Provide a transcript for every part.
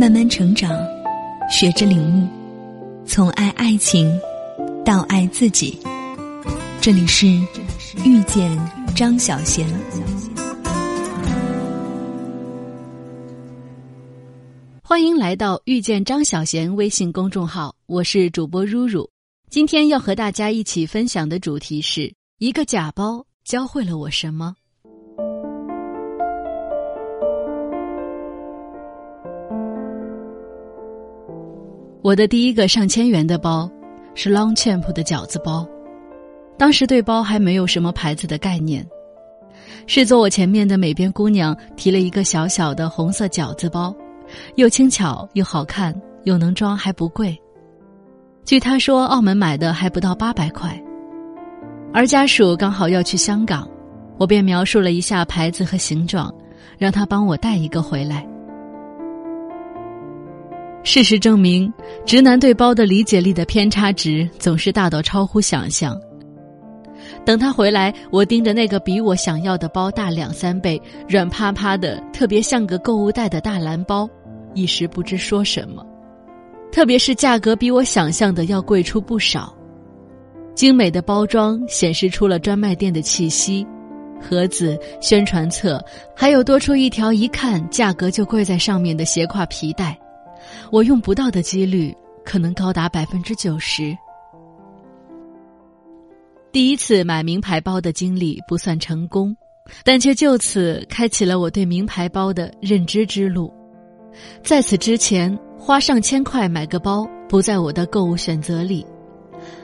慢慢成长，学着领悟，从爱爱情到爱自己。这里是遇见张小娴。欢迎来到遇见张小娴微信公众号，我是主播如如。今天要和大家一起分享的主题是一个假包教会了我什么。我的第一个上千元的包是 LongChamp 的饺子包，当时对包还没有什么牌子的概念，是坐我前面的美编姑娘提了一个小小的红色饺子包，又轻巧又好看又能装，还不贵。据她说，澳门买的还不到800块。而家属刚好要去香港，我便描述了一下牌子和形状，让她帮我带一个回来。事实证明，直男对包的理解力的偏差值总是大到超乎想象。等他回来，我盯着那个比我想要的包大2-3倍、软趴趴的、特别像个购物袋的大蓝包，一时不知说什么。特别是价格比我想象的要贵出不少，精美的包装显示出了专卖店的气息，盒子、宣传册，还有多出一条一看价格就贵在上面的斜挎皮带。我用不到的几率可能高达90%。第一次买名牌包的经历不算成功，但却就此开启了我对名牌包的认知之路。在此之前，花上千块买个包不在我的购物选择里。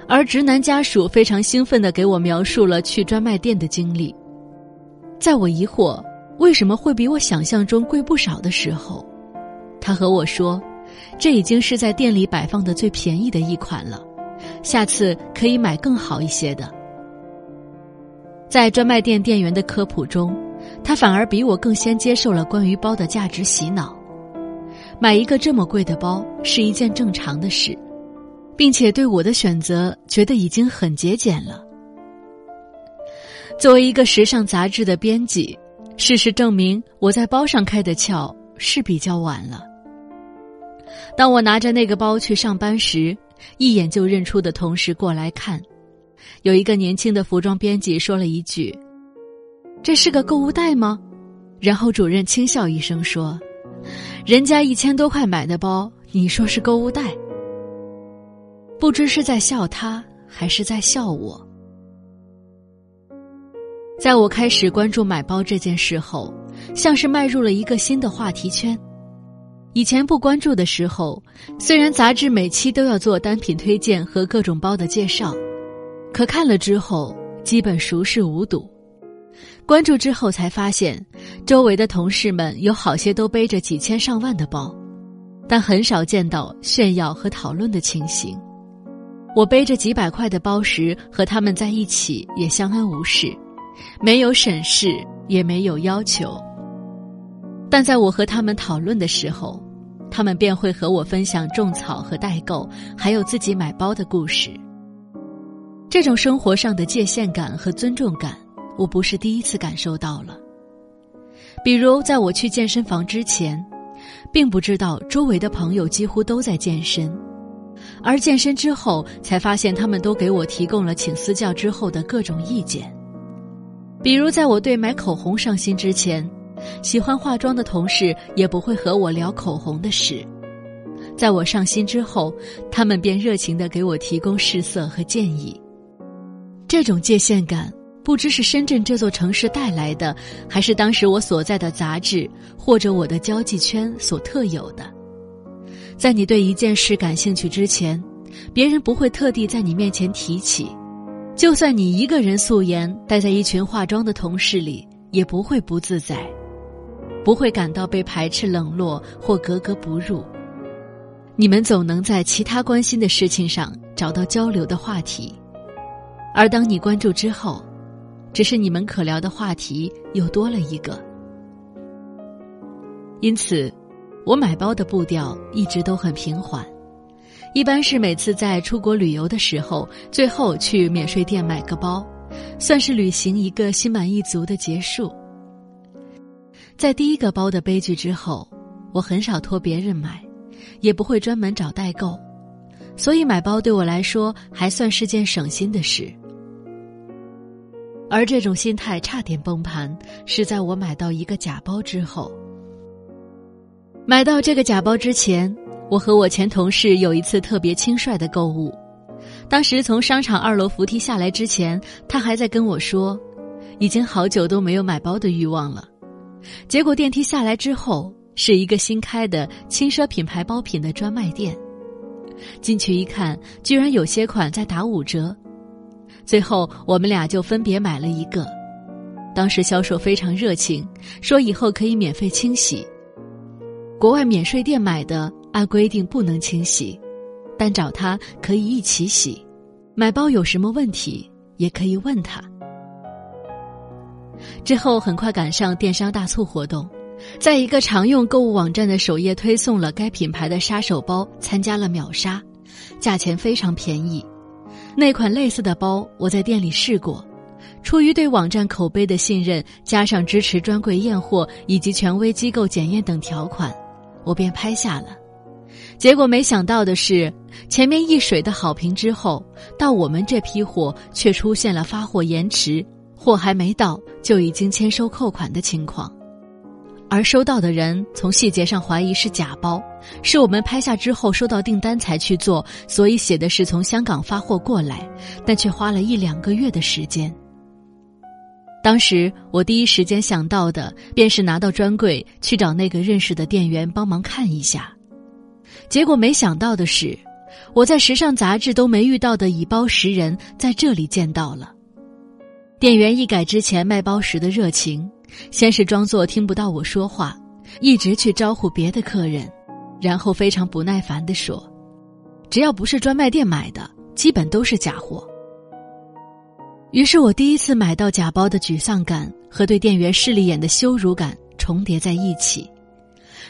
而直男家属非常兴奋地给我描述了去专卖店的经历。在我疑惑为什么会比我想象中贵不少的时候，他和我说，这已经是在店里摆放的最便宜的一款了，下次可以买更好一些的。在专卖店店员的科普中，他反而比我更先接受了关于包的价值洗脑。买一个这么贵的包是一件正常的事，并且对我的选择觉得已经很节俭了。作为一个时尚杂志的编辑，事实证明我在包上开的窍是比较晚了。当我拿着那个包去上班时，一眼就认出的同事过来看，有一个年轻的服装编辑说了一句，这是个购物袋吗？然后主任轻笑一声说，人家1000多块买的包，你说是购物袋？不知是在笑他还是在笑我。在我开始关注买包这件事后，像是迈入了一个新的话题圈。以前不关注的时候，虽然杂志每期都要做单品推荐和各种包的介绍，可看了之后基本熟视无睹。关注之后才发现，周围的同事们有好些都背着几千上万的包，但很少见到炫耀和讨论的情形。我背着几百块的包时，和他们在一起也相安无事，没有审视，也没有要求。但在我和他们讨论的时候，他们便会和我分享种草和代购，还有自己买包的故事。这种生活上的界限感和尊重感，我不是第一次感受到了。比如在我去健身房之前，并不知道周围的朋友几乎都在健身，而健身之后才发现他们都给我提供了请私教之后的各种意见。比如在我对买口红上心之前，喜欢化妆的同事也不会和我聊口红的事，在我上心之后，他们便热情地给我提供试色和建议。这种界限感不知是深圳这座城市带来的，还是当时我所在的杂志或者我的交际圈所特有的。在你对一件事感兴趣之前，别人不会特地在你面前提起，就算你一个人素颜待在一群化妆的同事里，也不会不自在，不会感到被排斥冷落或格格不入。你们总能在其他关心的事情上找到交流的话题，而当你关注之后，只是你们可聊的话题又多了一个。因此，我买包的步调一直都很平缓。一般是每次在出国旅游的时候，最后去免税店买个包，算是旅行一个心满意足的结束。在第一个包的悲剧之后，我很少托别人买，也不会专门找代购，所以买包对我来说还算是件省心的事。而这种心态差点崩盘，是在我买到一个假包之后。买到这个假包之前，我和我前同事有一次特别轻率的购物。当时从商场2楼扶梯下来之前，他还在跟我说，已经好久都没有买包的欲望了。结果电梯下来之后，是一个新开的轻奢品牌包品的专卖店。进去一看，居然有些款在打5折。最后我们俩就分别买了一个。当时销售非常热情，说以后可以免费清洗。国外免税店买的按规定不能清洗，但找他可以一起洗，买包有什么问题也可以问他。之后很快赶上电商大促活动，在一个常用购物网站的首页推送了该品牌的杀手包，参加了秒杀，价钱非常便宜。那款类似的包我在店里试过，出于对网站口碑的信任，加上支持专柜验货以及权威机构检验等条款，我便拍下了。结果没想到的是，前面一水的好评之后，到我们这批货却出现了发货延迟，货还没到就已经签收扣款的情况。而收到的人从细节上怀疑是假包，是我们拍下之后收到订单才去做，所以写的是从香港发货过来，但却花了1-2个月的时间。当时我第一时间想到的便是拿到专柜去找那个认识的店员帮忙看一下。结果没想到的是，我在时尚杂志都没遇到的以包识人在这里见到了。店员一改之前卖包时的热情，先是装作听不到我说话，一直去招呼别的客人，然后非常不耐烦地说，只要不是专卖店买的基本都是假货。于是我第一次买到假包的沮丧感和对店员势利眼的羞辱感重叠在一起，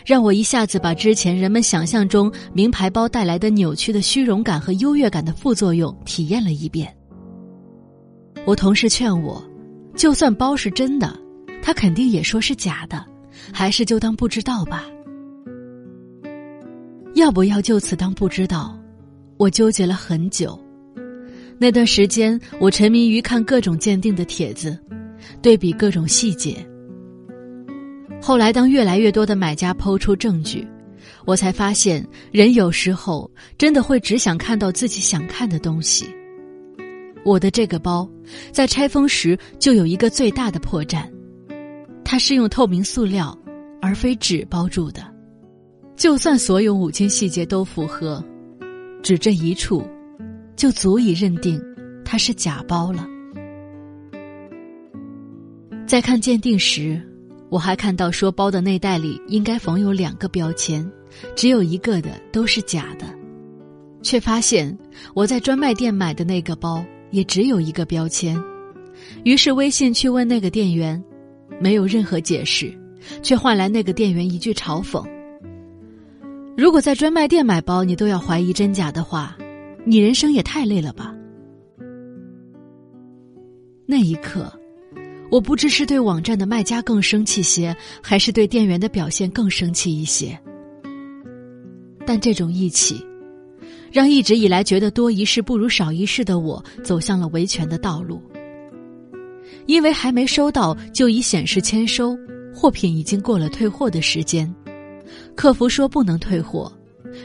让我一下子把之前人们想象中名牌包带来的扭曲的虚荣感和优越感的副作用体验了一遍。我同事劝我，就算包是真的，他肯定也说是假的，还是就当不知道吧。要不要就此当不知道，我纠结了很久。那段时间我沉迷于看各种鉴定的帖子，对比各种细节。后来当越来越多的买家抛出证据，我才发现人有时候真的会只想看到自己想看的东西。我的这个包在拆封时就有一个最大的破绽，它是用透明塑料而非纸包住的，就算所有5金细节都符合，只这一处就足以认定它是假包了。在看鉴定时，我还看到说包的内袋里应该缝有2个标签，只有一个的都是假的，却发现我在专卖店买的那个包也只有一个标签。于是微信去问那个店员，没有任何解释，却换来那个店员一句嘲讽，如果在专卖店买包你都要怀疑真假的话，你人生也太累了吧。那一刻我不知是对网站的卖家更生气些，还是对店员的表现更生气一些。但这种义气，让一直以来觉得多一事不如少一事的我，走向了维权的道路。因为还没收到就已显示签收，货品已经过了退货的时间，客服说不能退货，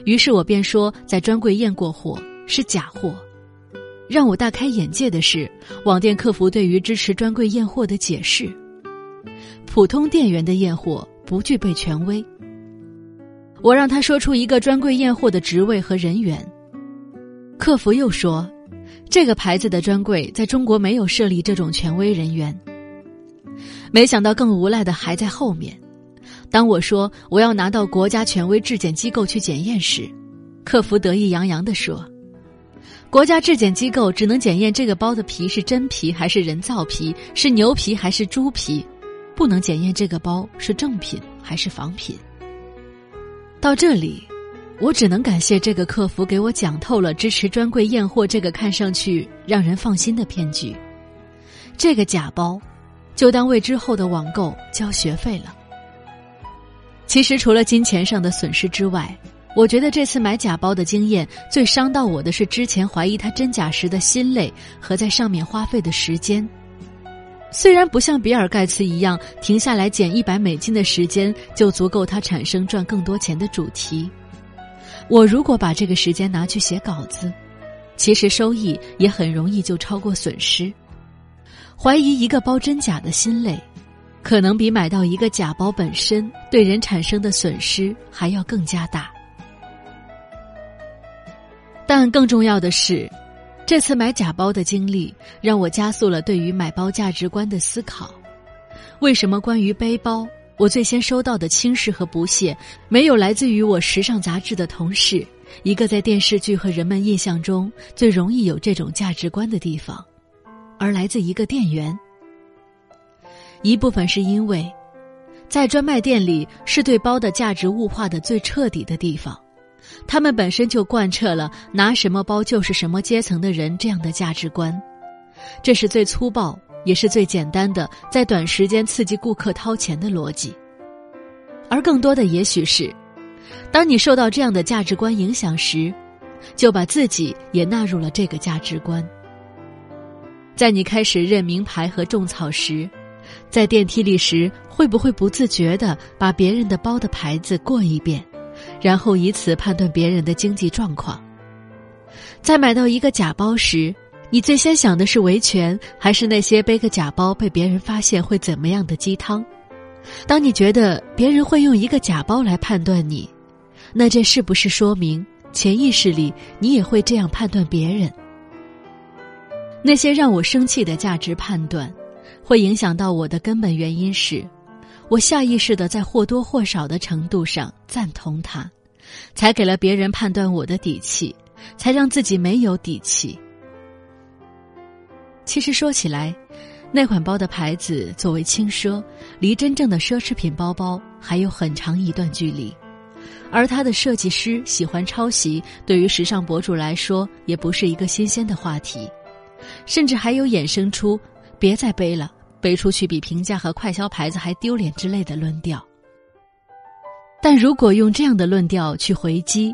于是我便说在专柜验过货，是假货。让我大开眼界的是，网店客服对于支持专柜验货的解释，普通店员的验货不具备权威。我让他说出一个专柜验货的职位和人员，客服又说，这个牌子的专柜在中国没有设立这种权威人员。没想到更无赖的还在后面，当我说我要拿到国家权威质检机构去检验时，客服得意洋洋地说，国家质检机构只能检验这个包的皮是真皮还是人造皮，是牛皮还是猪皮，不能检验这个包是正品还是仿品。到这里，我只能感谢这个客服给我讲透了支持专柜验货这个看上去让人放心的骗局。这个假包，就当为之后的网购交学费了。其实除了金钱上的损失之外，我觉得这次买假包的经验最伤到我的是之前怀疑它真假时的心累和在上面花费的时间。虽然不像比尔盖茨一样停下来捡$100的时间就足够他产生赚更多钱的主题，我如果把这个时间拿去写稿子，其实收益也很容易就超过损失。怀疑一个包真假的心累，可能比买到一个假包本身对人产生的损失还要更加大。但更重要的是，这次买假包的经历让我加速了对于买包价值观的思考。为什么关于背包，我最先收到的轻视和不屑没有来自于我时尚杂志的同事，一个在电视剧和人们印象中最容易有这种价值观的地方，而来自一个店员？一部分是因为在专卖店里是对包的价值物化的最彻底的地方，他们本身就贯彻了拿什么包就是什么阶层的人这样的价值观，这是最粗暴也是最简单的在短时间刺激顾客掏钱的逻辑。而更多的也许是当你受到这样的价值观影响时，就把自己也纳入了这个价值观。在你开始认名牌和种草时，在电梯里时会不会不自觉地把别人的包的牌子过一遍，然后以此判断别人的经济状况？在买到一个假包时，你最先想的是维权，还是那些背个假包被别人发现会怎么样的鸡汤？当你觉得别人会用一个假包来判断你，那这是不是说明潜意识里你也会这样判断别人？那些让我生气的价值判断会影响到我的根本原因是，我下意识地在或多或少的程度上赞同它，才给了别人判断我的底气，才让自己没有底气。其实说起来，那款包的牌子作为轻奢，离真正的奢侈品包包还有很长一段距离，而它的设计师喜欢抄袭对于时尚博主来说也不是一个新鲜的话题，甚至还有衍生出别再背了，背出去比平价和快销牌子还丢脸之类的论调。但如果用这样的论调去回击，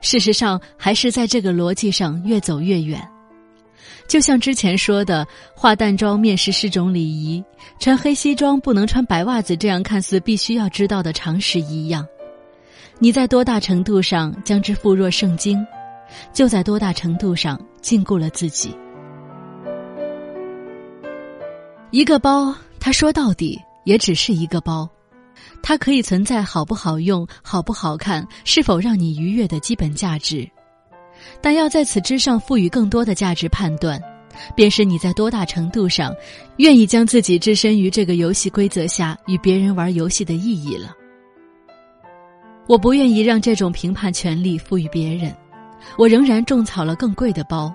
事实上还是在这个逻辑上越走越远。就像之前说的，化淡妆面试是种礼仪，穿黑西装不能穿白袜子这样看似必须要知道的常识一样，你在多大程度上将之附若圣经，就在多大程度上禁锢了自己。一个包，它说到底也只是一个包，它可以存在好不好用、好不好看、是否让你愉悦的基本价值，但要在此之上赋予更多的价值判断，便是你在多大程度上愿意将自己置身于这个游戏规则下与别人玩游戏的意义了。我不愿意让这种评判权利赋予别人，我仍然种草了更贵的包，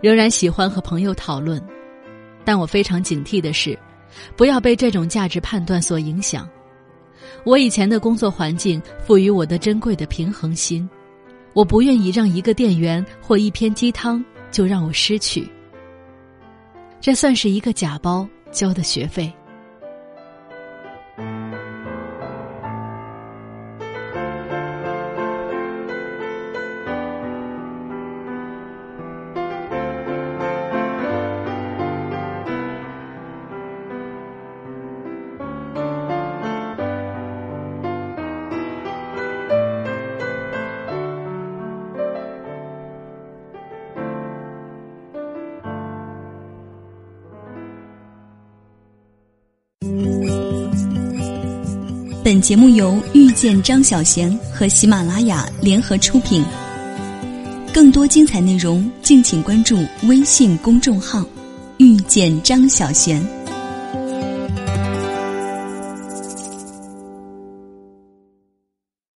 仍然喜欢和朋友讨论，但我非常警惕的是，不要被这种价值判断所影响。我以前的工作环境赋予我的珍贵的平衡心，我不愿意让一个店员或一篇鸡汤就让我失去。这算是一个假包交的学费。本节目由遇见张小娴和喜马拉雅联合出品，更多精彩内容敬请关注微信公众号遇见张小娴。